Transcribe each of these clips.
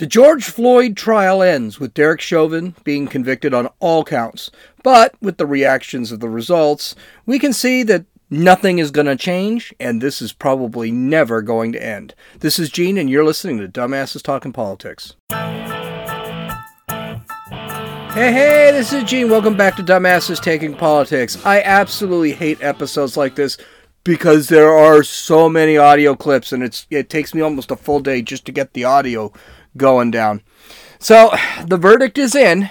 The George Floyd trial ends with Derek Chauvin being convicted on all counts, but with the reactions of the results, we can see that nothing is going to change, and this is probably never going to end. This is Gene, and you're listening to Dumbasses Talking Politics. Hey, this is Gene. Welcome back to Dumbasses Talking Politics. I absolutely hate episodes like this, because there are so many audio clips, and it takes me almost a full day just to get the audio going down. So, the verdict is in.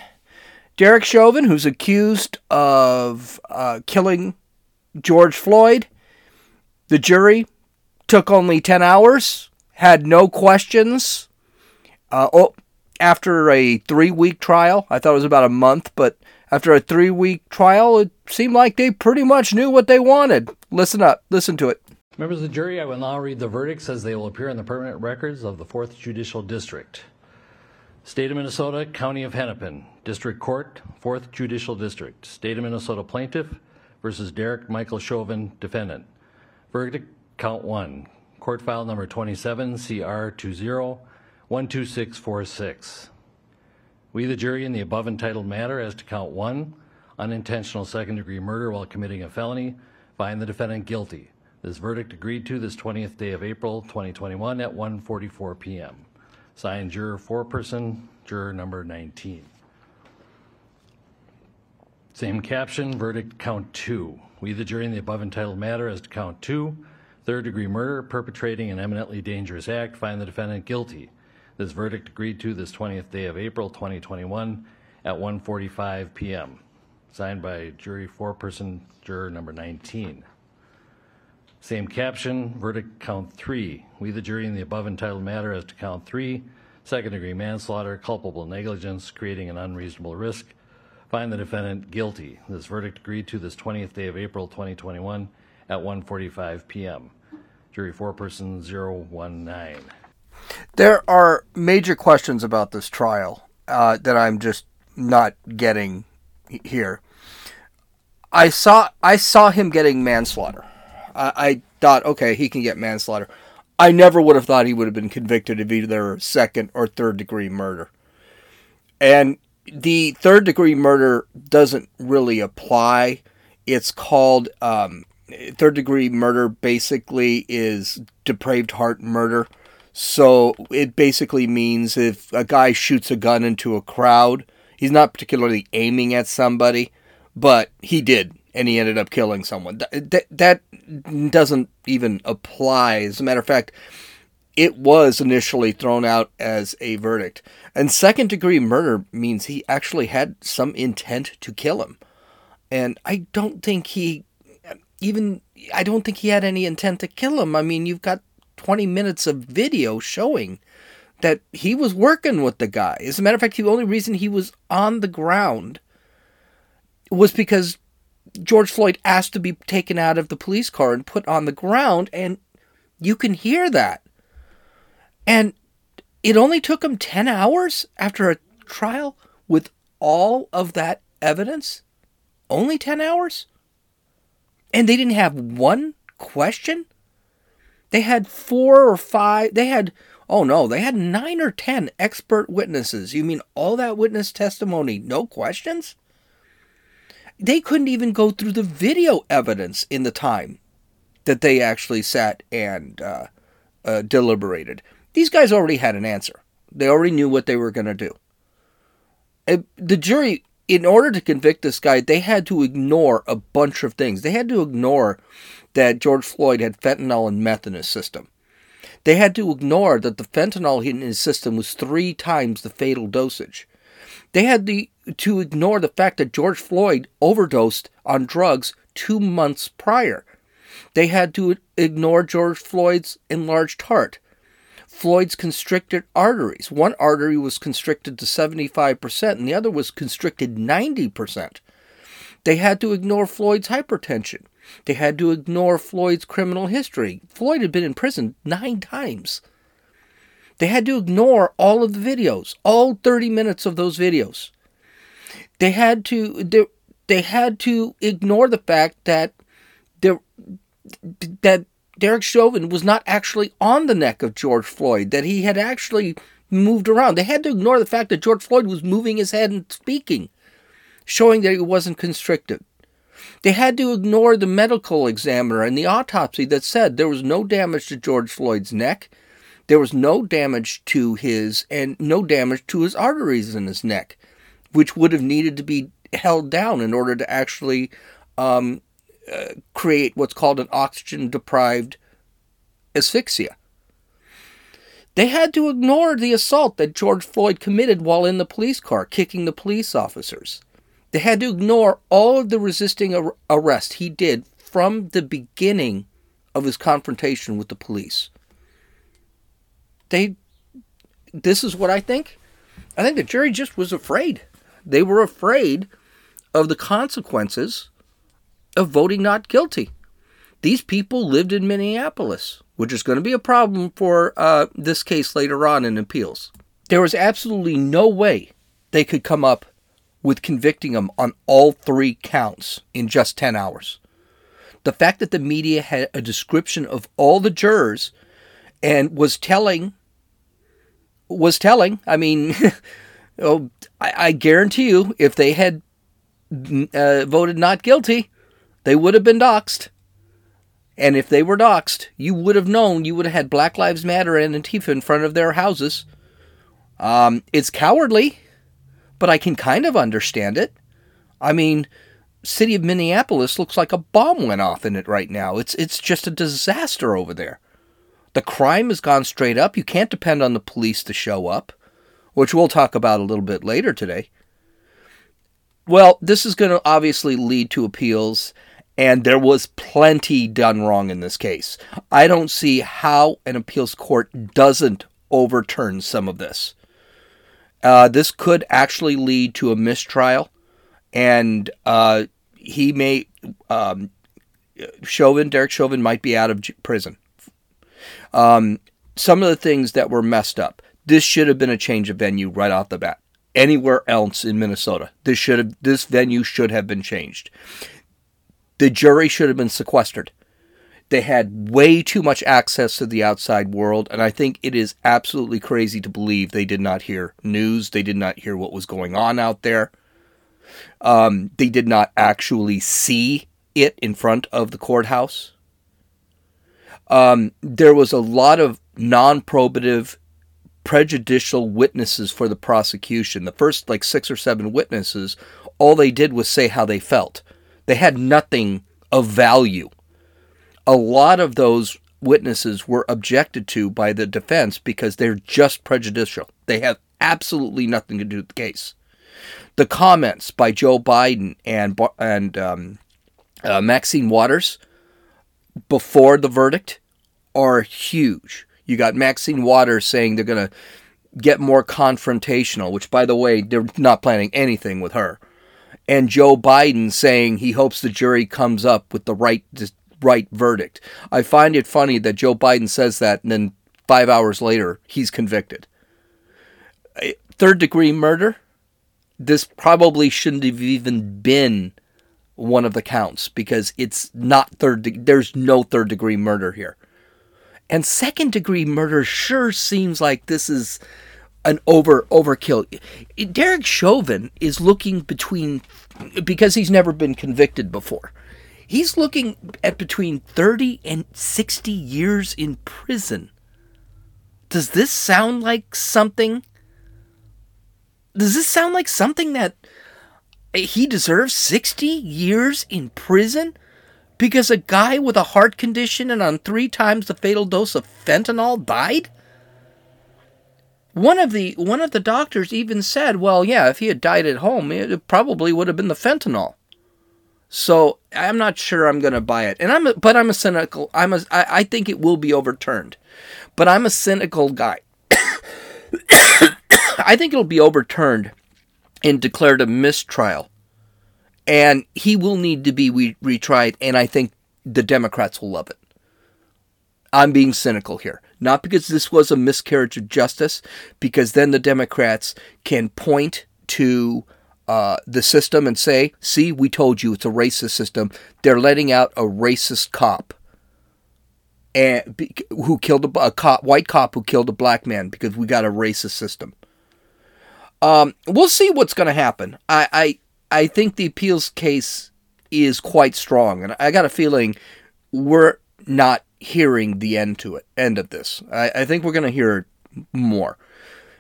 Derek Chauvin, who's accused of killing George Floyd, the jury took only 10 hours, had no questions. After a 3-week trial, I thought it was about a month, but after a 3-week trial, it seemed like they pretty much knew what they wanted. Listen up. Listen to it. Members of the jury, I will now read the verdicts as they will appear in the permanent records of the 4th Judicial District. State of Minnesota, County of Hennepin, District Court, 4th Judicial District. State of Minnesota plaintiff versus Derek Michael Chauvin, defendant. Verdict count 1. Court file number 27, CR20-12646. We, the jury, in the above entitled matter as to count 1, unintentional second-degree murder while committing a felony, find the defendant guilty. This verdict agreed to this 20th day of April, 2021 at 1:44 p.m. Signed, Juror 4-person, Juror Number 19. Same caption, verdict count 2. We, the jury, in the above entitled matter as to count 2, third-degree murder, perpetrating an eminently dangerous act, find the defendant guilty. This verdict agreed to this 20th day of April, 2021 at 1:45 p.m. Signed by Jury 4-person, Juror Number 19. Same caption, verdict count 3. We, the jury, in the above entitled matter as to count 3, second-degree manslaughter, culpable negligence, creating an unreasonable risk, find the defendant guilty. This verdict agreed to this 20th day of April, 2021 at 1:45 p.m. Jury 4-person, 019. There are major questions about this trial that I'm just not getting here. I saw him getting manslaughter. I thought, okay, he can get manslaughter. I never would have thought he would have been convicted of either second or third degree murder. And the third degree murder doesn't really apply. It's called third degree murder. Basically, is depraved heart murder. So it basically means if a guy shoots a gun into a crowd, he's not particularly aiming at somebody, but he did, and he ended up killing someone. That doesn't even apply. As a matter of fact, it was initially thrown out as a verdict. And second-degree murder means he actually had some intent to kill him. And I don't think he had any intent to kill him. I mean, you've got 20 minutes of video showing that he was working with the guy. As a matter of fact, the only reason he was on the ground was because George Floyd asked to be taken out of the police car and put on the ground, and you can hear that. And it only took him 10 hours after a trial with all of that evidence? Only 10 hours? And they didn't have one question? They had 4 or 5, they had 9 or 10 expert witnesses. You mean all that witness testimony, no questions? They couldn't even go through the video evidence in the time that they actually sat and deliberated. These guys already had an answer. They already knew what they were going to do. The jury, in order to convict this guy, they had to ignore a bunch of things. They had to ignore that George Floyd had fentanyl and meth in his system. They had to ignore that the fentanyl in his system was 3 times the fatal dosage. They had to ignore the fact that George Floyd overdosed on drugs 2 months prior. They had to ignore George Floyd's enlarged heart, Floyd's constricted arteries. One artery was constricted to 75% and the other was constricted 90%. They had to ignore Floyd's hypertension. They had to ignore Floyd's criminal history. Floyd had been in prison 9 times. They had to ignore all of the videos, all 30 minutes of those videos. They had to ignore the fact that Derek Chauvin was not actually on the neck of George Floyd, that he had actually moved around. They had to ignore the fact that George Floyd was moving his head and speaking, showing that he wasn't constricted. They had to ignore the medical examiner and the autopsy that said there was no damage to George Floyd's neck, there was no damage to his, and no damage to his arteries in his neck, which would have needed to be held down in order to actually create what's called an oxygen-deprived asphyxia. They had to ignore the assault that George Floyd committed while in the police car, kicking the police officers. They had to ignore all of the resisting arrest he did from the beginning of his confrontation with the police. This is what I think. I think the jury just was afraid. They were afraid of the consequences of voting not guilty. These people lived in Minneapolis, which is going to be a problem for this case later on in appeals. There was absolutely no way they could come up with convicting him on all three counts in just 10 hours. The fact that the media had a description of all the jurors and was telling, I mean, I guarantee you, if they had voted not guilty, they would have been doxxed. And if they were doxxed, you would have known, you would have had Black Lives Matter and Antifa in front of their houses. It's cowardly, but I can kind of understand it. I mean, city of Minneapolis looks like a bomb went off in it right now. It's just a disaster over there. The crime has gone straight up. You can't depend on the police to show up, which we'll talk about a little bit later today. Well, this is going to obviously lead to appeals, and there was plenty done wrong in this case. I don't see how an appeals court doesn't overturn some of this. This could actually lead to a mistrial, and he may, Derek Chauvin might be out of prison. Some of the things that were messed up. This should have been a change of venue right off the bat. Anywhere else in Minnesota, this venue should have been changed. The jury should have been sequestered. They had way too much access to the outside world, and I think it is absolutely crazy to believe they did not hear news. They did not hear what was going on out there. They did not actually see it in front of the courthouse. There was a lot of non-probative, prejudicial witnesses for the prosecution. The first, 6 or 7 witnesses, all they did was say how they felt. They had nothing of value. A lot of those witnesses were objected to by the defense because they're just prejudicial. They have absolutely nothing to do with the case. The comments by Joe Biden and Maxine Waters before the verdict are huge. You got Maxine Waters saying they're going to get more confrontational, which, by the way, they're not planning anything with her. And Joe Biden saying he hopes the jury comes up with the right verdict. I find it funny that Joe Biden says that, and then 5 hours later, he's convicted. Third-degree murder? This probably shouldn't have even been one of the counts, because it's not there's no third-degree murder here. And second-degree murder sure seems like this is an overkill. Derek Chauvin is looking because he's never been convicted before. He's looking at between 30 and 60 years in prison. Does this sound like something? Does this sound like something that he deserves? 60 years in prison? Because a guy with a heart condition and on 3 times the fatal dose of fentanyl died? One of the doctors even said, well, yeah, if he had died at home, it probably would have been the fentanyl. So I'm not sure I'm going to buy it, but I'm a cynical. I think it will be overturned, but I'm a cynical guy. I think it'll be overturned and declared a mistrial, and he will need to be retried. And I think the Democrats will love it. I'm being cynical here, not because this was a miscarriage of justice, because then the Democrats can point to the system and say, see, we told you it's a racist system. They're letting out a racist cop. and who killed a cop, white cop who killed a black man, because we got a racist system. We'll see what's going to happen. I think the appeals case is quite strong, and I got a feeling we're not hearing the end of this. I think we're going to hear more.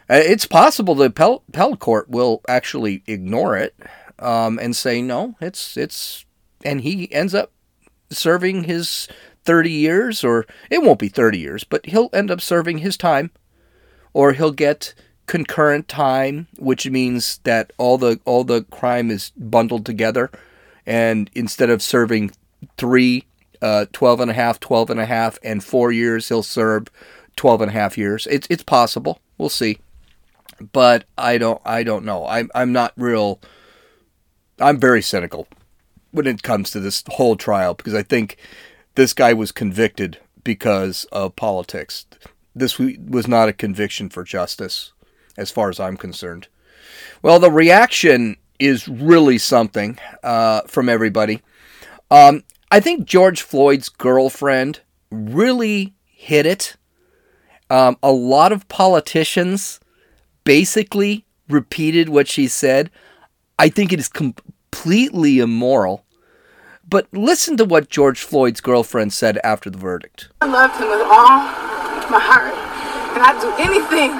It's possible the appellate court will actually ignore it and say no. It's and he ends up serving his 30 years, or it won't be 30 years, but he'll end up serving his time, or he'll get concurrent time, which means that all the crime is bundled together, and instead of serving 12 and a half, and 4 years, he'll serve 12 and a half years. It's possible. We'll see. But I don't know. I'm not real. I'm very cynical when it comes to this whole trial, because I think this guy was convicted because of politics. This was not a conviction for justice, as far as I'm concerned. Well, the reaction is really something from everybody. I think George Floyd's girlfriend really hit it. A lot of politicians basically repeated what she said. I think it is completely immoral. But listen to what George Floyd's girlfriend said after the verdict. I loved him with all my heart, and I'd do anything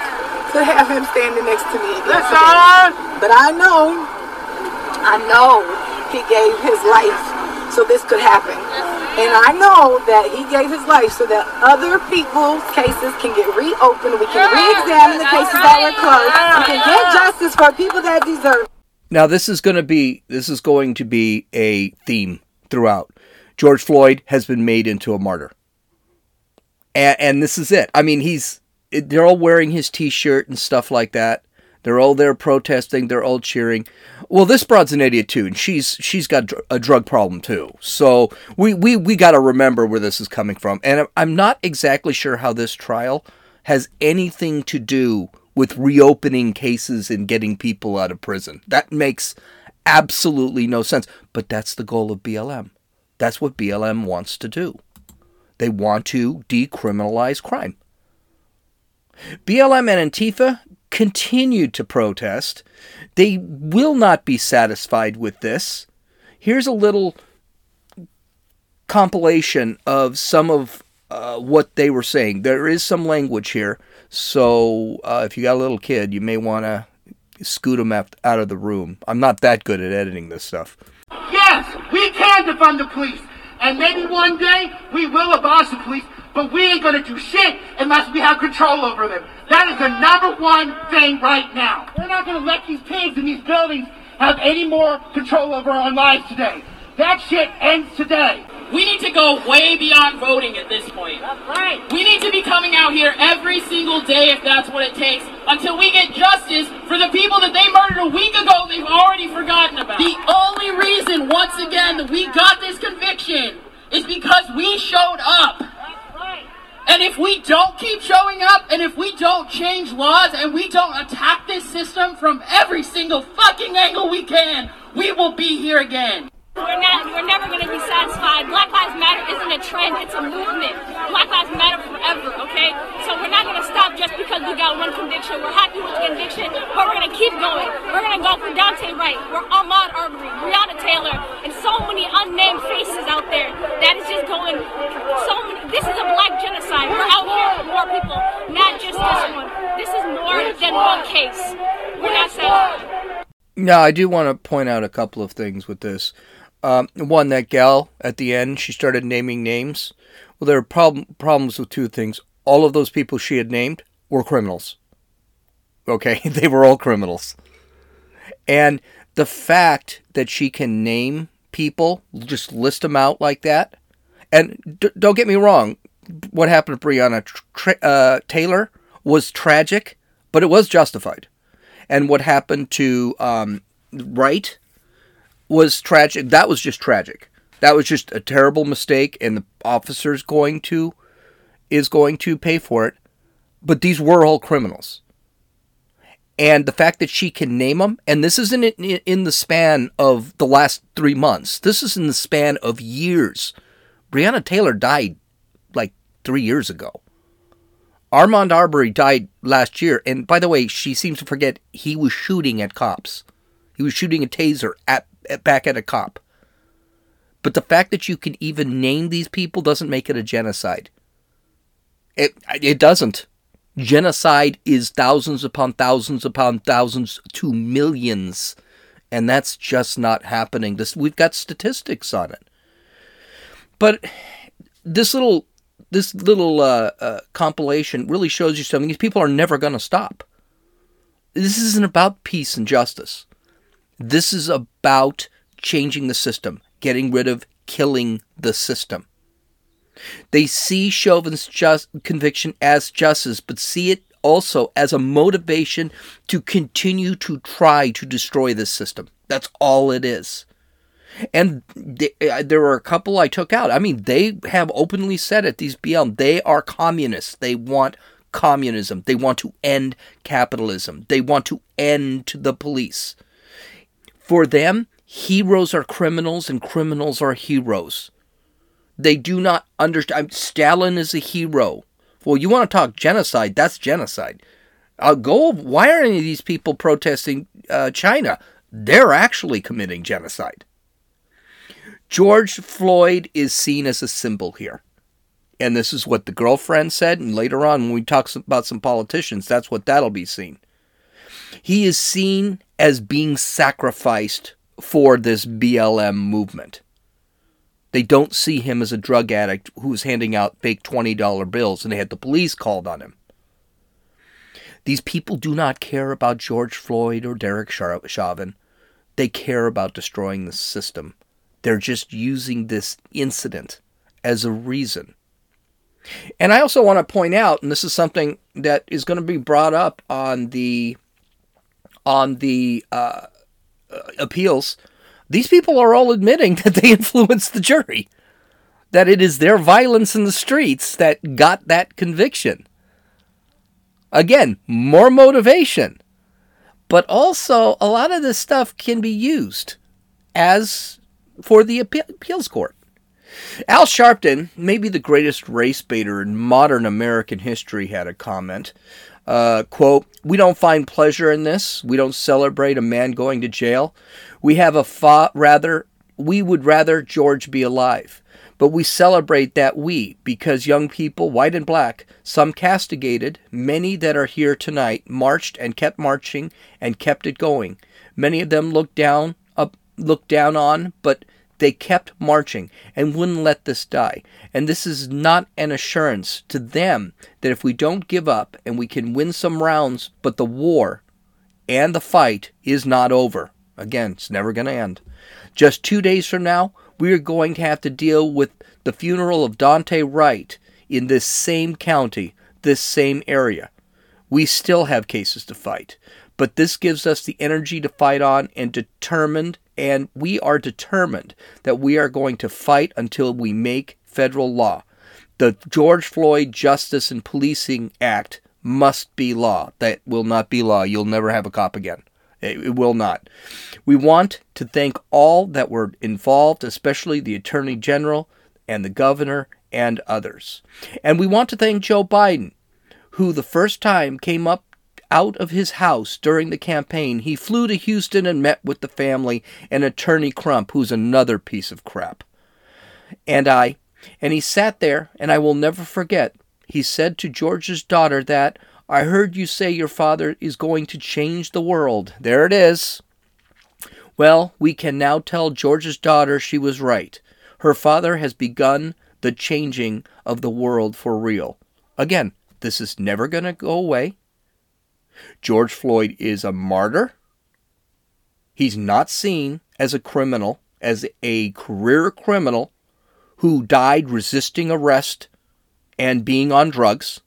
to have him standing next to me. That's all. But I know he gave his life so this could happen. And I know that he gave his life so that other people's cases can get reopened. We can re-examine the cases that were closed. We can get justice for people that deserve it. Now, this is going to be a theme throughout. George Floyd has been made into a martyr. And this is it. I mean, they're all wearing his t-shirt and stuff like that. They're all there protesting. They're all cheering. Well, this broad's an idiot too, and she's got a drug problem too. So we got to remember where this is coming from. And I'm not exactly sure how this trial has anything to do with reopening cases and getting people out of prison. That makes absolutely no sense. But that's the goal of BLM. That's what BLM wants to do. They want to decriminalize crime. BLM and Antifa continued to protest. They will not be satisfied with this. Here's a little compilation of some of what they were saying. There is some language here, so if you got a little kid, you may want to scoot them out of the room. I'm not that good at editing this stuff. Yes, we can defund the police, and maybe one day we will abolish the police. But we ain't gonna do shit unless we have control over them. That is the number one thing right now. We're not gonna let these pigs in these buildings have any more control over our lives today. That shit ends today. We need to go way beyond voting at this point. That's right. We need to be coming out here every single day if that's what it takes, until we get justice for the people that they murdered a week ago they've already forgotten about. The only reason, once again, that we got this conviction is because we showed up. And if we don't keep showing up, and if we don't change laws, and we don't attack this system from every single fucking angle we can, we will be here again. We're never going to be satisfied. Black Lives Matter isn't a trend, it's a movement. Black Lives Matter forever, okay? So we're not going to stop just because we got one conviction. We're happy with the conviction, but we're going to keep going. We're going to go for Dante Wright, for Ahmaud Arbery, Breonna Taylor, and so many unnamed faces out there that is just going so many. This is a black genocide. We're out here for more people, not just this one. This is more than one case. We're not satisfied. Now, I do want to point out a couple of things with this. One, that gal at the end, she started naming names. Well, there are problems with two things. All of those people she had named were criminals. Okay, they were all criminals. And the fact that she can name people, just list them out like that. And don't get me wrong, what happened to Breonna Taylor was tragic, but it was justified. And what happened to Wright was tragic. That was just tragic. That was just a terrible mistake, and the officer is going to pay for it. But these were all criminals. And the fact that she can name them, and this isn't in the span of the last 3 months. This is in the span of years. Breonna Taylor died like 3 years ago. Ahmaud Arbery died last year, and by the way, she seems to forget he was shooting at cops. He was shooting a taser back at a cop. But the fact that you can even name these people doesn't make it a genocide. It doesn't. Genocide is thousands upon thousands upon thousands to millions, and that's just not happening. We've got statistics on it. But this little compilation really shows you something. These people are never going to stop. This isn't about peace and justice. This is about changing the system, getting rid of killing the system. They see Chauvin's conviction as justice, but see it also as a motivation to continue to try to destroy this system. That's all it is. And there were a couple I took out. I mean, they have openly said it, these BLM, they are communists. They want communism. They want to end capitalism. They want to end the police. For them, heroes are criminals and criminals are heroes. They do not understand. Stalin is a hero. Well, you want to talk genocide, that's genocide. Why are any of these people protesting China? They're actually committing genocide. George Floyd is seen as a symbol here. And this is what the girlfriend said, and later on when we talk about some politicians, that's what that'll be seen. He is seen as being sacrificed for this BLM movement. They don't see him as a drug addict who was handing out fake $20 bills and they had the police called on him. These people do not care about George Floyd or Derek Chauvin. They care about destroying the system. They're just using this incident as a reason. And I also want to point out, and this is something that is going to be brought up on the appeals, these people are all admitting that they influenced the jury, that it is their violence in the streets that got that conviction. Again, more motivation. But also, a lot of this stuff can be used as for the appeals court. Al Sharpton, maybe the greatest race baiter in modern American history, had a comment. Quote, "We don't find pleasure in this. We don't celebrate a man going to jail. We would rather George be alive. But we celebrate that because young people, white and black, some castigated, many that are here tonight, marched and kept marching and kept it going. Many of them looked down on, but they kept marching and wouldn't let this die. And this is not an assurance to them that if we don't give up and we can win some rounds, but the war and the fight is not over." Again, it's never going to end. "Just 2 days from now, we are going to have to deal with the funeral of Dante Wright in this same county, this same area. We still have cases to fight, but this gives us the energy to fight on and we are determined that we are going to fight until we make federal law. The George Floyd Justice and Policing Act must be law. That will not be law. You'll never have a cop again. It will not. We want to thank all that were involved, especially the Attorney General and the Governor and others. And we want to thank Joe Biden, who the first time came up out of his house during the campaign. He flew to Houston and met with the family and Attorney Crump, who's another piece of crap. And he sat there, and I will never forget, he said to George's daughter that, 'I heard you say your father is going to change the world.' There it is. Well, we can now tell George's daughter she was right. Her father has begun the changing of the world for real." Again, this is never going to go away. George Floyd is a martyr. He's not seen as a criminal, as a career criminal who died resisting arrest and being on drugs.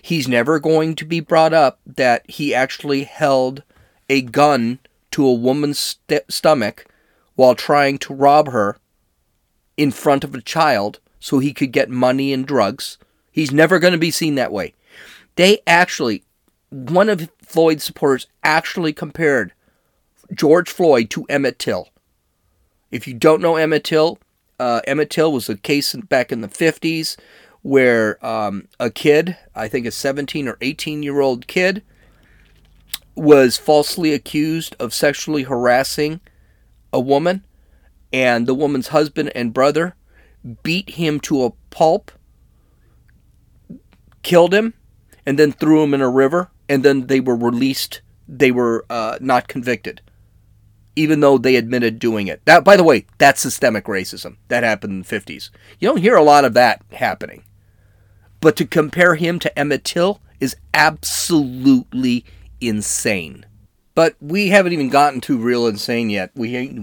He's never going to be brought up that he actually held a gun to a woman's stomach while trying to rob her in front of a child so he could get money and drugs. He's never going to be seen that way. One of Floyd's supporters actually compared George Floyd to Emmett Till. If you don't know Emmett Till, Emmett Till was a case back in the 50s where a kid, I think a 17 or 18-year-old kid, was falsely accused of sexually harassing a woman, and the woman's husband and brother beat him to a pulp, killed him, and then threw him in a river, and then they were released. They were not convicted, even though they admitted doing it. That, by the way, that's systemic racism. That happened in the 50s. You don't hear a lot of that happening. But to compare him to Emmett Till is absolutely insane. But we haven't even gotten to real insane yet. We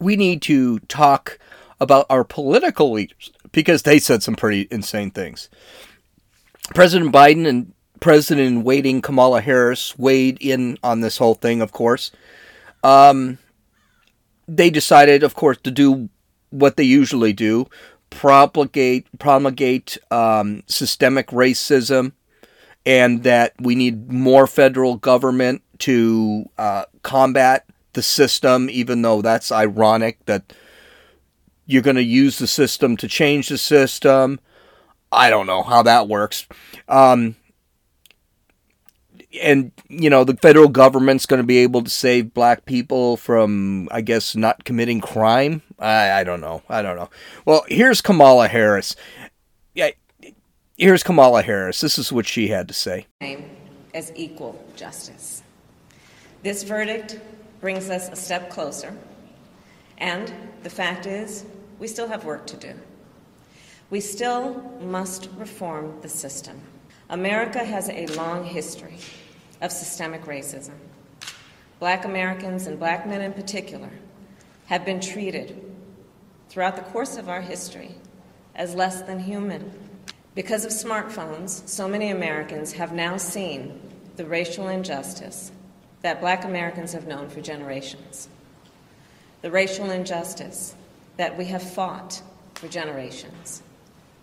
need to talk about our political leaders, because they said some pretty insane things. President Biden and President-in-waiting Kamala Harris weighed in on this whole thing, of course. They decided, of course, to do what they usually do, promulgate systemic racism, and that we need more federal government to combat the system, even though that's ironic that you're going to use the system to change the system. I don't know how that works. And, you know, the federal government's going to be able to save black people from, I guess, not committing crime. I don't know. Well, here's Kamala Harris. Yeah, here's Kamala Harris. This is what she had to say. As equal justice. This verdict brings us a step closer. And the fact is, we still have work to do. We still must reform the system. America has a long history of systemic racism. Black Americans, and black men in particular, have been treated throughout the course of our history as less than human. Because of smartphones, so many Americans have now seen the racial injustice that black Americans have known for generations, the racial injustice that we have fought for generations,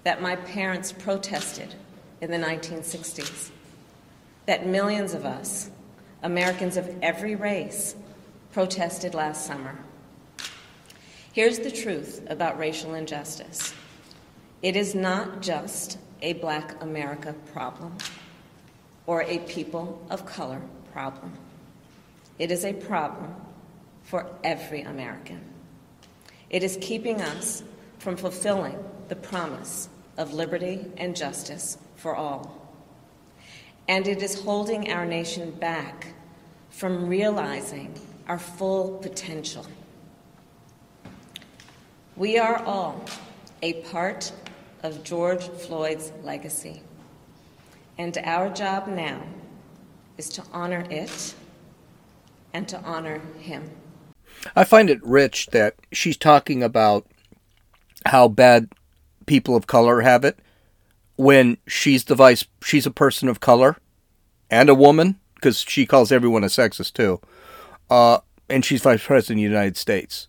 that my parents protested in the 1960s, that millions of us, Americans of every race, protested last summer. Here's the truth about racial injustice. It is not just a black America problem or a people of color problem. It is a problem for every American. It is keeping us from fulfilling the promise of liberty and justice for all. And it is holding our nation back from realizing our full potential. We are all a part of George Floyd's legacy, and our job now is to honor it and to honor him. I find it rich that she's talking about how bad people of color have it when she's a person of color and a woman, because she calls everyone a sexist too. And she's vice president of the United States.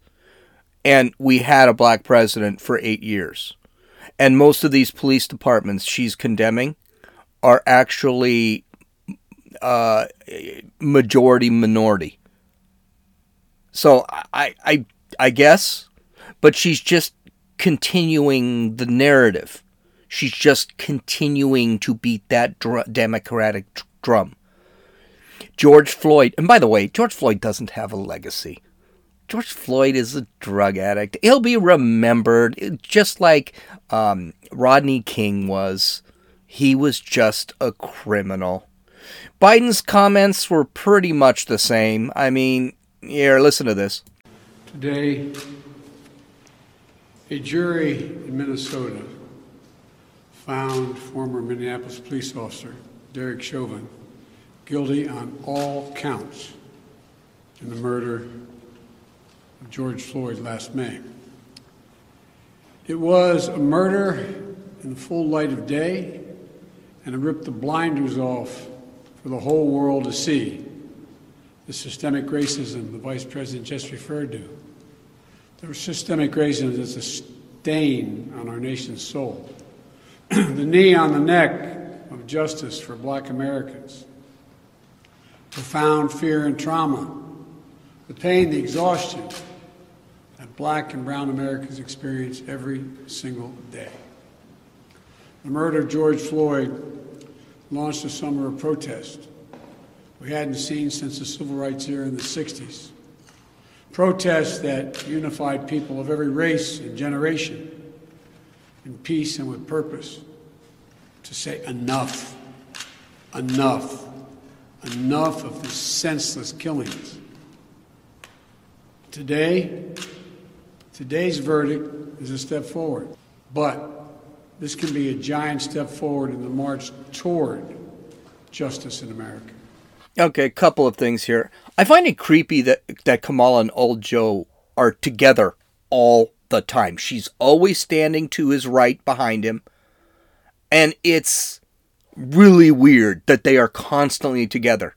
And we had a black president for 8 years. And most of these police departments she's condemning are actually majority minority. So I guess, but she's just continuing the narrative. She's just continuing to beat that Democratic drum. George Floyd, and by the way, George Floyd doesn't have a legacy. George Floyd is a drug addict. He'll be remembered just like Rodney King was. He was just a criminal. Biden's comments were pretty much the same. I mean, here, listen to this. Today, a jury in Minnesota found former Minneapolis police officer Derek Chauvin guilty on all counts in the murder of George Floyd last May. It was a murder in the full light of day, and it ripped the blinders off for the whole world to see. The systemic racism the Vice President just referred to, the systemic racism is a stain on our nation's soul. The knee on the neck of justice for black Americans, profound fear and trauma, the pain, the exhaustion that Black and brown Americans experience every single day. The murder of George Floyd launched a summer of protest we hadn't seen since the civil rights era in the 60s. Protests that unified people of every race and generation in peace and with purpose to say enough, enough, enough of these senseless killings. Today's verdict is a step forward, but this can be a giant step forward in the march toward justice in America. Okay, a couple of things here. I find it creepy that Kamala and old Joe are together all the time. She's always standing to his right behind him, and it's really weird that they are constantly together.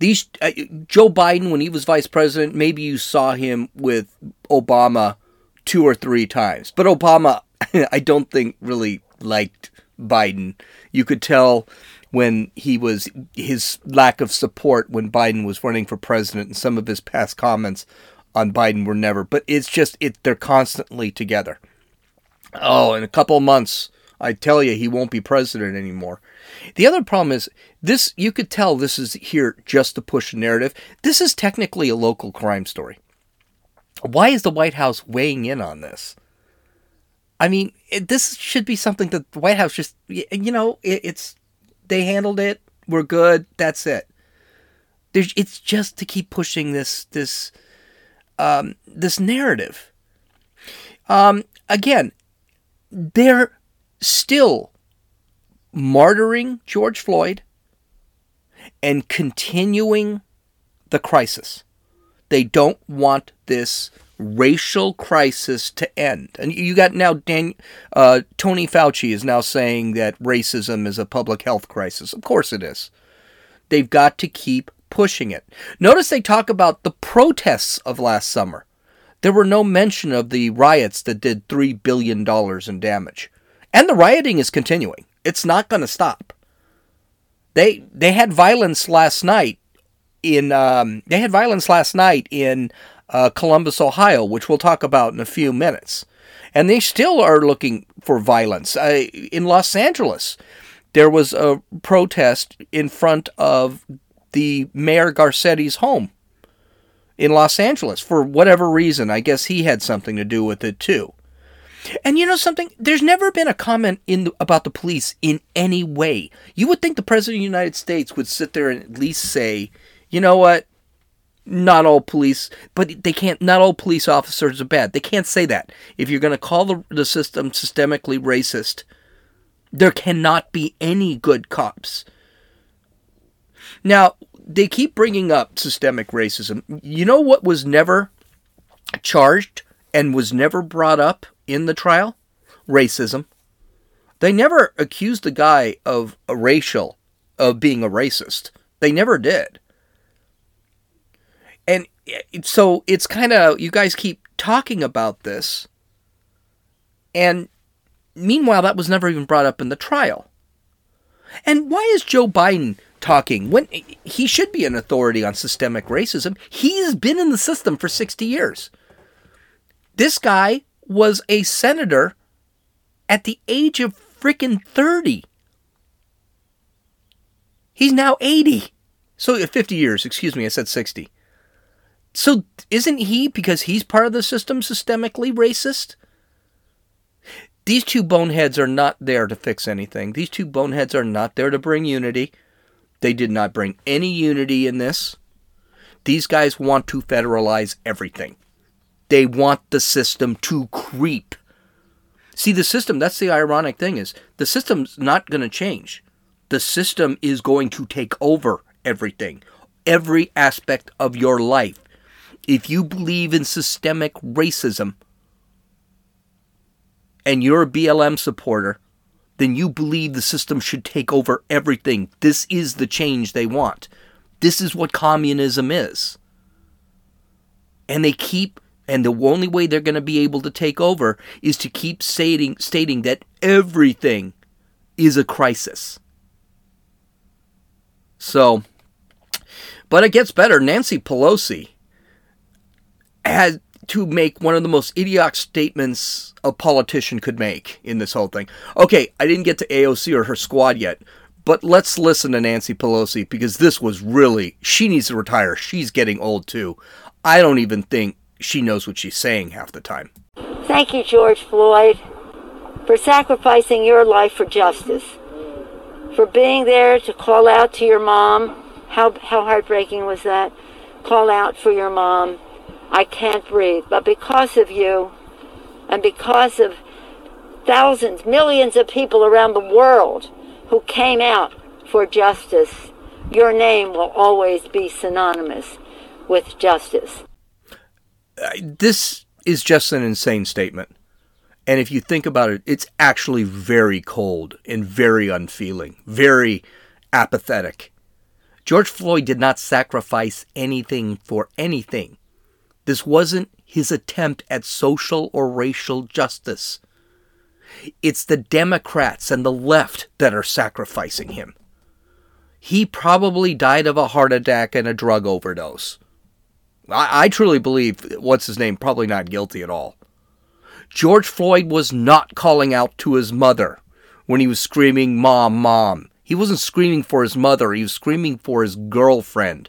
Joe Biden, when he was vice president, maybe you saw him with Obama 2 or 3 times. But Obama, I don't think, really liked Biden. You could tell when he was, his lack of support when Biden was running for president, and some of his past comments on Biden were never. But it's just, they're constantly together. Oh, in a couple months, I tell you, he won't be president anymore. The other problem is this, you could tell this is here just to push a narrative. This is technically a local crime story. Why is the White House weighing in on this? I mean, this should be something that the White House just, they handled it. We're good. That's it. It's just to keep pushing this narrative. Again, they're still martyring George Floyd and continuing the crisis. They don't want this racial crisis to end. And you got now Tony Fauci is now saying that racism is a public health crisis. Of course it is. They've got to keep pushing it. Notice they talk about the protests of last summer. There were no mention of the riots that did $3 billion in damage. And the rioting is continuing. It's not going to stop. They had violence last night in Columbus, Ohio, which we'll talk about in a few minutes. And they still are looking for violence. In Los Angeles, there was a protest in front of the Mayor Garcetti's home in Los Angeles for whatever reason. I guess he had something to do with it too. And you know something? There's never been a comment about the police in any way. You would think the President of the United States would sit there and at least say, you know what? Not all police, but they can't, not all police officers are bad. They can't say that. If you're going to call the system systemically racist, there cannot be any good cops. Now, they keep bringing up systemic racism. You know what was never charged and was never brought up in the trial? Racism. They never accused the guy of being a racist. They never did. And so it's kind of, you guys keep talking about this, and meanwhile that was never even brought up in the trial. And why is Joe Biden talking when he should be an authority on systemic racism? He's been in the system for 60 years. This guy was a senator at the age of freaking 30. He's now 80. So 50 years, excuse me, I said 60. So isn't he, because he's part of the system, systemically racist? These two boneheads are not there to fix anything. These two boneheads are not there to bring unity. They did not bring any unity in this. These guys want to federalize everything. They want the system to creep. See, the system, that's the ironic thing, is the system's not going to change. The system is going to take over everything, every aspect of your life. If you believe in systemic racism and you're a BLM supporter, then you believe the system should take over everything. This is the change they want. This is what communism is. And they keep... And the only way they're going to be able to take over is to keep stating that everything is a crisis. So, but it gets better. Nancy Pelosi has to make one of the most idiotic statements a politician could make in this whole thing. Okay, I didn't get to AOC or her squad yet, but let's listen to Nancy Pelosi, because this was really, she needs to retire. She's getting old too. I don't even think she knows what she's saying half the time. Thank you, George Floyd, for sacrificing your life for justice, for being there to call out to your mom. How heartbreaking was that? Call out for your mom. I can't breathe. But because of you, and because of thousands, millions of people around the world who came out for justice, your name will always be synonymous with justice. This is just an insane statement. And if you think about it, it's actually very cold and very unfeeling, very apathetic. George Floyd did not sacrifice anything for anything. This wasn't his attempt at social or racial justice. It's the Democrats and the left that are sacrificing him. He probably died of a heart attack and a drug overdose. I truly believe, what's his name, probably not guilty at all. George Floyd was not calling out to his mother when he was screaming, "Mom, Mom." He wasn't screaming for his mother. He was screaming for his girlfriend.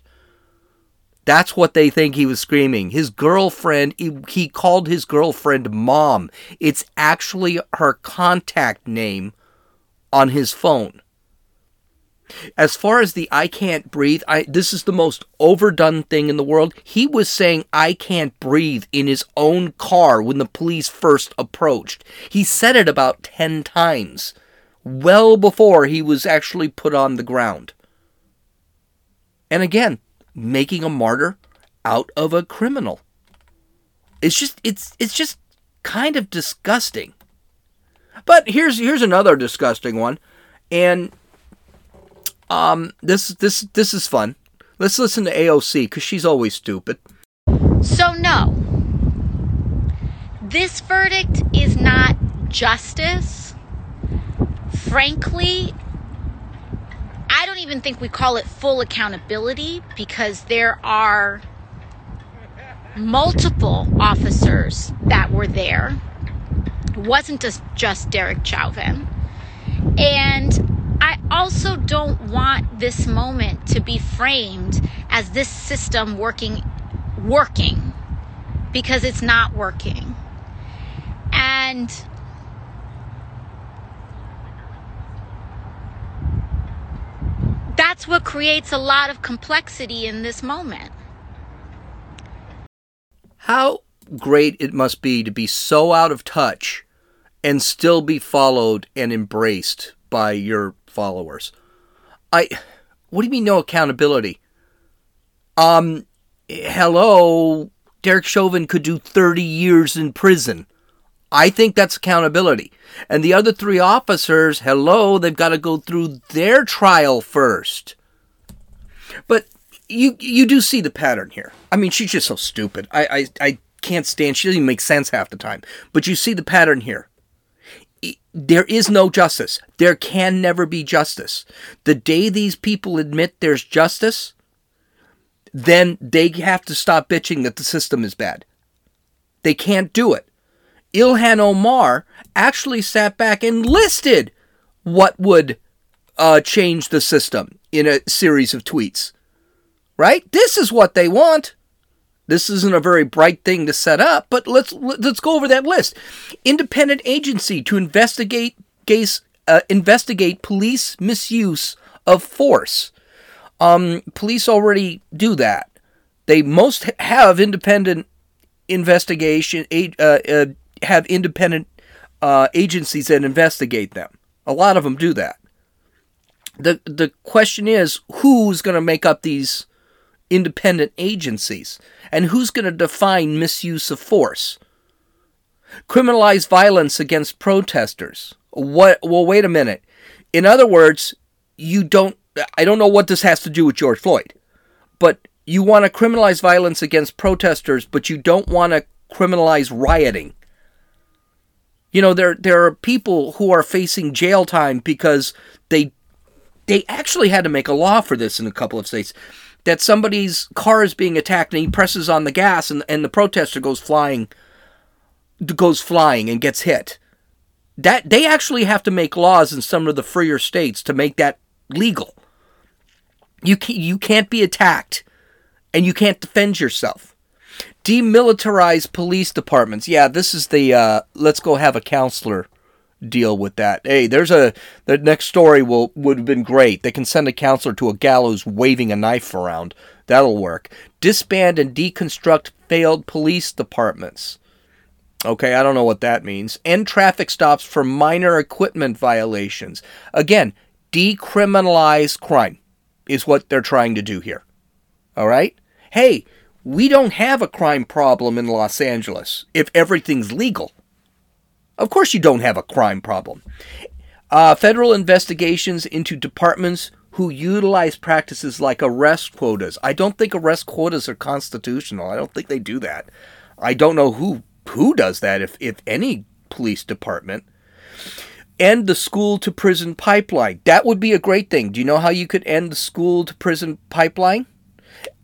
That's what they think he was screaming. His girlfriend, he called his girlfriend Mom. It's actually her contact name on his phone. As far as the "I can't breathe," this is the most overdone thing in the world. He was saying "I can't breathe" in his own car when the police first approached. He said it about 10 times, well before he was actually put on the ground. And again, making a martyr out of a criminal. It's just kind of disgusting. But here's another disgusting one, and this is fun. Let's listen to AOC, because she's always stupid. So no, this verdict is not justice. Frankly, I don't even think we call it full accountability, because there are multiple officers that were there. It wasn't just Derek Chauvin. And I also don't want this moment to be framed as this system working, because it's not working. And that's what creates a lot of complexity in this moment. How great it must be to be so out of touch and still be followed and embraced by your followers. What do you mean no accountability? Hello, Derek Chauvin could do 30 years in prison. I think that's accountability. And the other three officers, hello, they've got to go through their trial first. But you do see the pattern here. I mean, she's just so stupid. I can't stand, she doesn't even make sense half the time. But you see the pattern here. There is no justice. There can never be justice. The day these people admit there's justice, then they have to stop bitching that the system is bad. They can't do it. Ilhan Omar actually sat back and listed what would change the system in a series of tweets. Right? This is what they want. This isn't a very bright thing to set up, but let's go over that list. Independent agency to investigate police misuse of force. Police already do that. They most have independent investigation. Have independent agencies that investigate them. A lot of them do that. The question is, who's going to make up these independent agencies, and who's going to define misuse of force? Criminalize violence against protesters. What? Well, wait a minute. In other words, I don't know what this has to do with George Floyd, but you want to criminalize violence against protesters, but you don't want to criminalize rioting. You know, there are people who are facing jail time because they actually had to make a law for this in a couple of states. that somebody's car is being attacked and he presses on the gas and the protester goes flying and gets hit. That they actually have to make laws in some of the freer states to make that legal. You can't be attacked and you can't defend yourself. Demilitarized police departments. Yeah, this is the let's go have a counselor deal with that. Hey, the next story would have been great. They can send a counselor to a gallows waving a knife around. That'll work. Disband and deconstruct failed police departments. Okay, I don't know what that means. End traffic stops for minor equipment violations. Again, decriminalize crime is what they're trying to do here. All right? Hey, we don't have a crime problem in Los Angeles if everything's legal. Of course you don't have a crime problem. Federal investigations into departments who utilize practices like arrest quotas. I don't think arrest quotas are constitutional. I don't think they do that. I don't know who does that, if any police department. End the school-to-prison pipeline. That would be a great thing. Do you know how you could end the school-to-prison pipeline?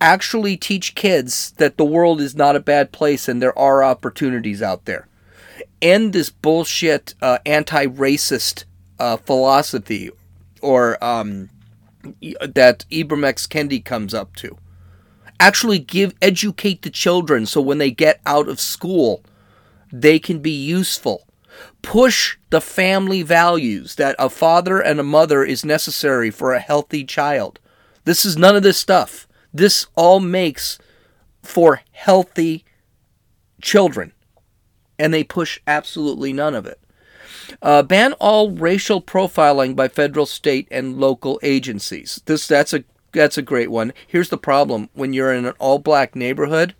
Actually teach kids that the world is not a bad place and there are opportunities out there. End this bullshit anti-racist philosophy or that Ibram X. Kendi comes up to. Actually educate the children so when they get out of school, they can be useful. Push the family values that a father and a mother is necessary for a healthy child. This is none of this stuff. This all makes for healthy children. And they push absolutely none of it. Ban all racial profiling by federal, state, and local agencies. That's a great one. Here's the problem. When you're in an all-black neighborhood,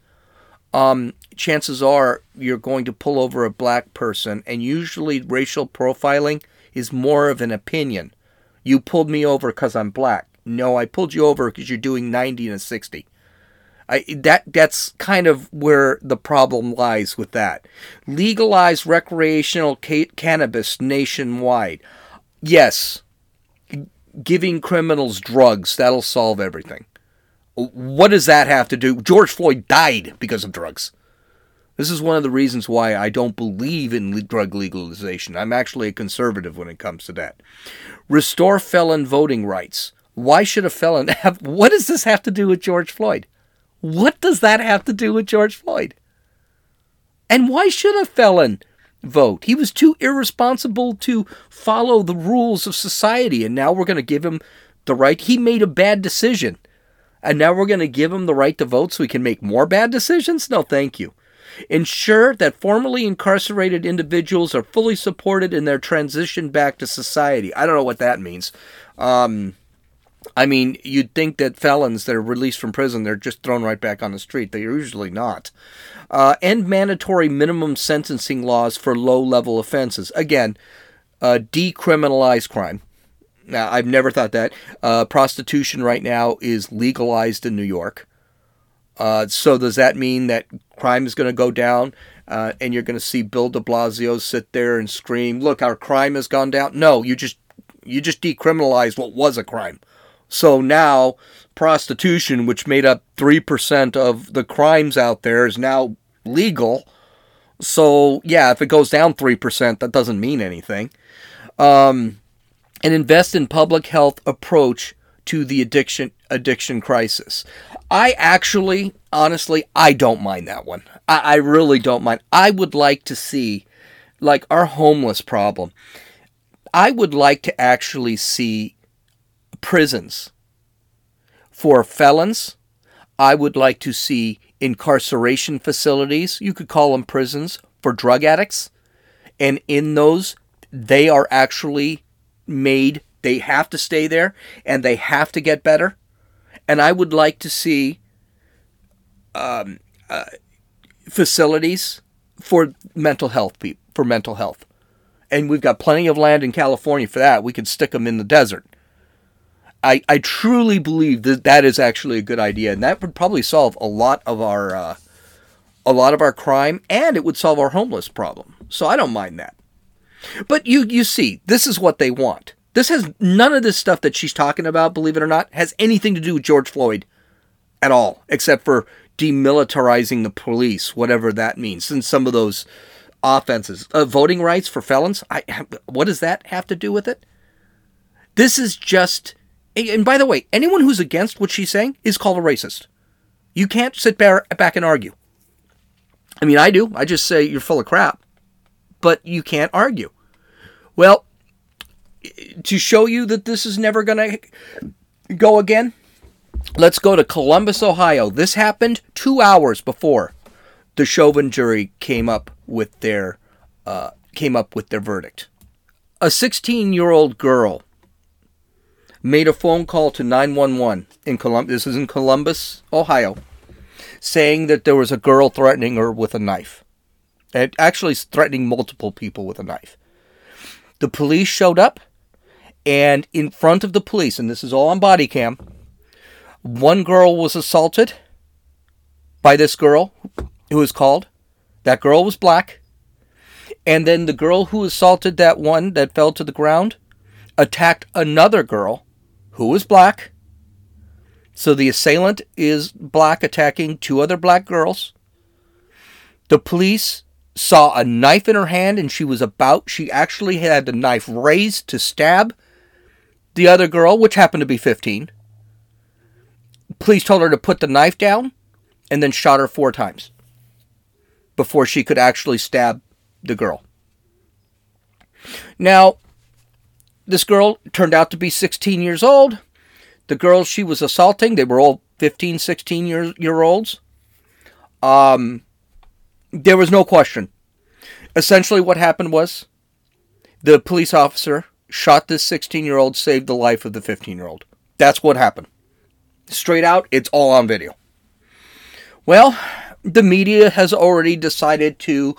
chances are you're going to pull over a black person, and usually racial profiling is more of an opinion. You pulled me over because I'm black. No, I pulled you over because you're doing 90 and a 60. That's kind of where the problem lies with that. Legalize recreational cannabis nationwide. Yes. Giving criminals drugs, that'll solve everything. What does that have to do? George Floyd died because of drugs. This is one of the reasons why I don't believe in drug legalization. I'm actually a conservative when it comes to that. Restore felon voting rights. Why should a felon have... What does this have to do with George Floyd? What does that have to do with George Floyd? And why should a felon vote? He was too irresponsible to follow the rules of society, and now we're going to give him the right. He made a bad decision, and now we're going to give him the right to vote so he can make more bad decisions? No, thank you. Ensure that formerly incarcerated individuals are fully supported in their transition back to society. I don't know what that means. I mean, you'd think that felons that are released from prison, they're just thrown right back on the street. They're usually not. End mandatory minimum sentencing laws for low-level offenses. Again, decriminalize crime. Now, I've never thought that. Prostitution right now is legalized in New York. So does that mean that crime is going to go down and you're going to see Bill de Blasio sit there and scream, look, our crime has gone down? No, you just decriminalized what was a crime. So now prostitution, which made up 3% of the crimes out there, is now legal. So yeah, if it goes down 3%, that doesn't mean anything. And invest in public health approach to the addiction crisis. I actually, honestly, I don't mind that one. I really don't mind. I would like to see, like our homeless problem, I would like to actually see prisons for felons. I would like to see incarceration facilities. You could call them prisons for drug addicts. And in those, they are actually made, they have to stay there and they have to get better. And I would like to see facilities for mental health people, for mental health. And we've got plenty of land in California for that. We could stick them in the desert. I truly believe that is actually a good idea, and that would probably solve a lot of our crime, and it would solve our homeless problem. So I don't mind that. But you see, this is what they want. This has none of this stuff that she's talking about, believe it or not, has anything to do with George Floyd at all, except for demilitarizing the police, whatever that means. And some of those offenses, voting rights for felons. What does that have to do with it? This is just, and by the way, anyone who's against what she's saying is called a racist. You can't sit back and argue. I mean, I do. I just say you're full of crap, but you can't argue. Well, to show you that this is never going to go again, let's go to Columbus, Ohio. This happened 2 hours before the Chauvin jury came up with their verdict. A 16-year-old girl made a phone call to 911 in Columbus. This is in Columbus, Ohio, saying that there was a girl threatening her with a knife, and actually threatening multiple people with a knife. The police showed up, and in front of the police, and this is all on body cam, one girl was assaulted by this girl who was called. That girl was black. And then the girl who assaulted that one that fell to the ground attacked another girl who was black. So the assailant is black, attacking two other black girls. The police saw a knife in her hand, and she actually had the knife raised to stab the other girl, which happened to be 15. Police told her to put the knife down, and then shot her 4 times before she could actually stab the girl. Now, this girl turned out to be 16 years old. The girls she was assaulting, they were all 15, 16-year-olds. There was no question. Essentially what happened was the police officer shot this 16-year-old, saved the life of the 15-year-old. That's what happened. Straight out, it's all on video. Well, the media has already decided to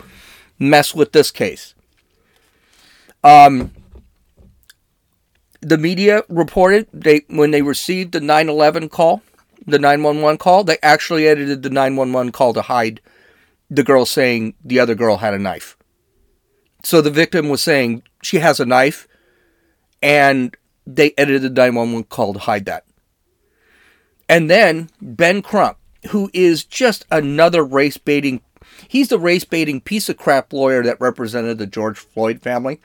mess with this case. The media reported when they received the 911 call, the 911 call, they actually edited the 911 call to hide the girl saying the other girl had a knife. So the victim was saying she has a knife, and they edited the 911 call to hide that. And then Ben Crump, who is just another race-baiting, he's the race-baiting piece of crap lawyer that represented the George Floyd family.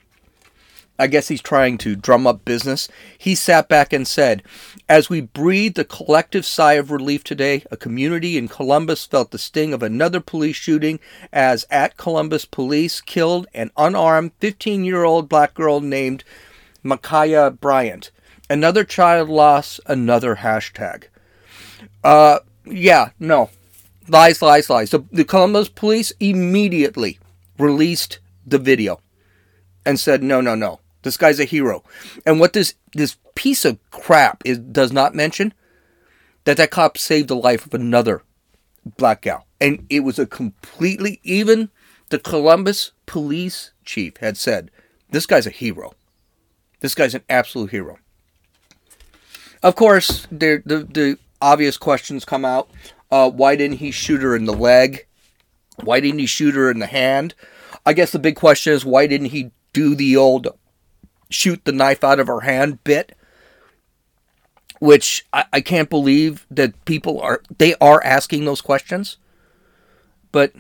I guess he's trying to drum up business. He sat back and said, "As we breathed a collective sigh of relief today, a community in Columbus felt the sting of another police shooting as at Columbus police killed an unarmed 15-year-old black girl named Micaiah Bryant. Another child lost, another hashtag." Yeah, no. Lies, lies, lies. So the Columbus police immediately released the video and said, no. This guy's a hero. And what this piece of crap does not mention, that cop saved the life of another black gal. And it was even the Columbus police chief had said, this guy's a hero. This guy's an absolute hero. Of course, the obvious questions come out. Why didn't he shoot her in the leg? Why didn't he shoot her in the hand? I guess the big question is, why didn't he do the old shoot the knife out of her hand bit? Which I can't believe that people are asking those questions. But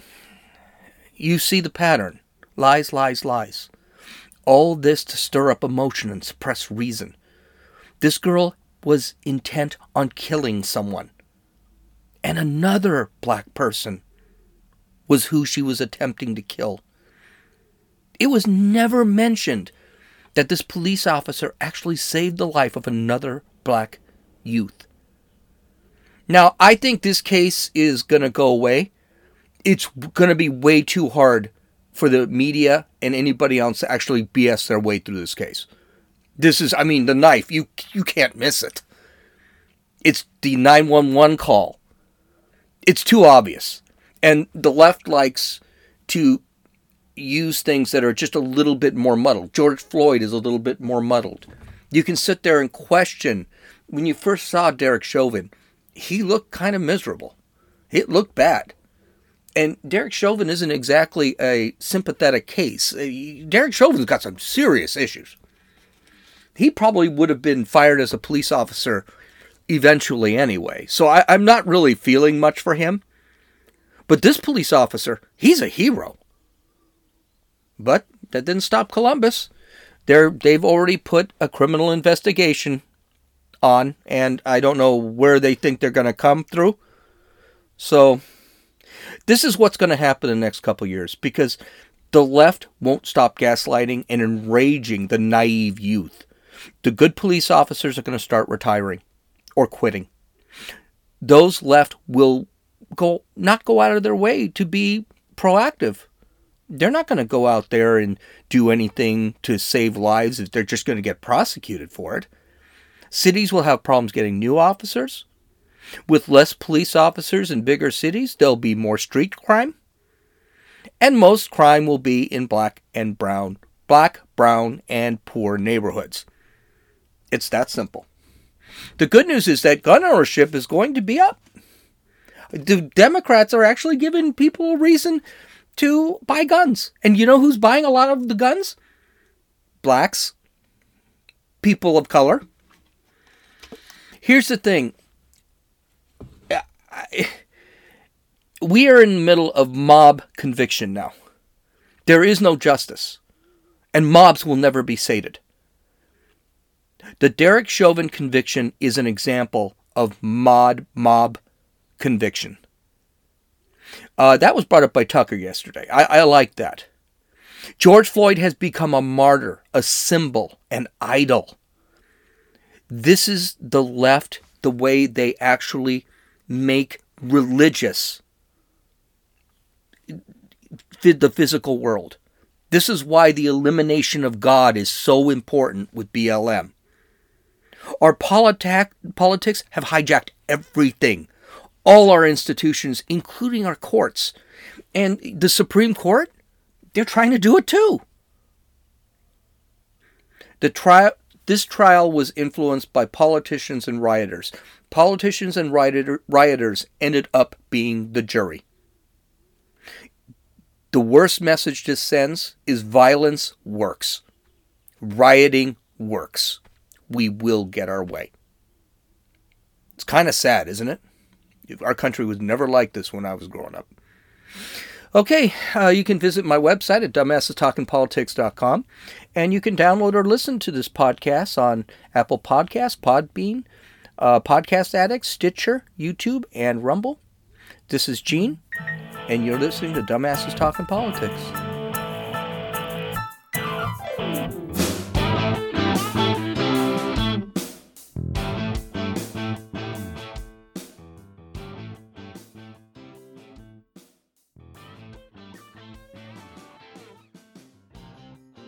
you see the pattern. Lies, lies, lies. All this to stir up emotion and suppress reason. This girl was intent on killing someone, and another black person was who she was attempting to kill. It was never mentioned that this police officer actually saved the life of another black youth. Now, I think this case is going to go away. It's going to be way too hard for the media and anybody else to actually BS their way through this case. This is, I mean, the knife, you can't miss it. It's the 911 call. It's too obvious. And the left likes to use things that are just a little bit more muddled. George Floyd is a little bit more muddled. You can sit there and question. When you first saw Derek Chauvin, he looked kind of miserable. It looked bad. And Derek Chauvin isn't exactly a sympathetic case. Derek Chauvin's got some serious issues. He probably would have been fired as a police officer eventually anyway. So I'm not really feeling much for him. But this police officer, he's a hero. But that didn't stop Columbus. They've already put a criminal investigation on, and I don't know where they think they're going to come through. So this is what's going to happen in the next couple of years, because the left won't stop gaslighting and enraging the naive youth. The good police officers are going to start retiring or quitting. Those left will not go out of their way to be proactive. They're not going to go out there and do anything to save lives if they're just going to get prosecuted for it. Cities will have problems getting new officers. With less police officers in bigger cities, there'll be more street crime. And most crime will be in black, brown, and poor neighborhoods. It's that simple. The good news is that gun ownership is going to be up. The Democrats are actually giving people a reason to buy guns. And you know who's buying a lot of the guns? Blacks. People of color. Here's the thing. We are in the middle of mob conviction now. There is no justice. And mobs will never be sated. The Derek Chauvin conviction is an example of mob conviction. That was brought up by Tucker yesterday. I like that. George Floyd has become a martyr, a symbol, an idol. This is the left, the way they actually make religious the physical world. This is why the elimination of God is so important with BLM. Our politics have hijacked everything. All our institutions, including our courts. And the Supreme Court, they're trying to do it too. This trial was influenced by politicians and rioters. Politicians and rioters ended up being the jury. The worst message this sends is violence works. Rioting works. We will get our way. It's kind of sad, isn't it? Our country was never like this when I was growing up. Okay, you can visit my website at dumbassestalkingpolitics.com, and you can download or listen to this podcast on Apple Podcasts, Podbean, Podcast Addict, Stitcher, YouTube, and Rumble. This is Gene, and you're listening to Dumbasses Talking Politics.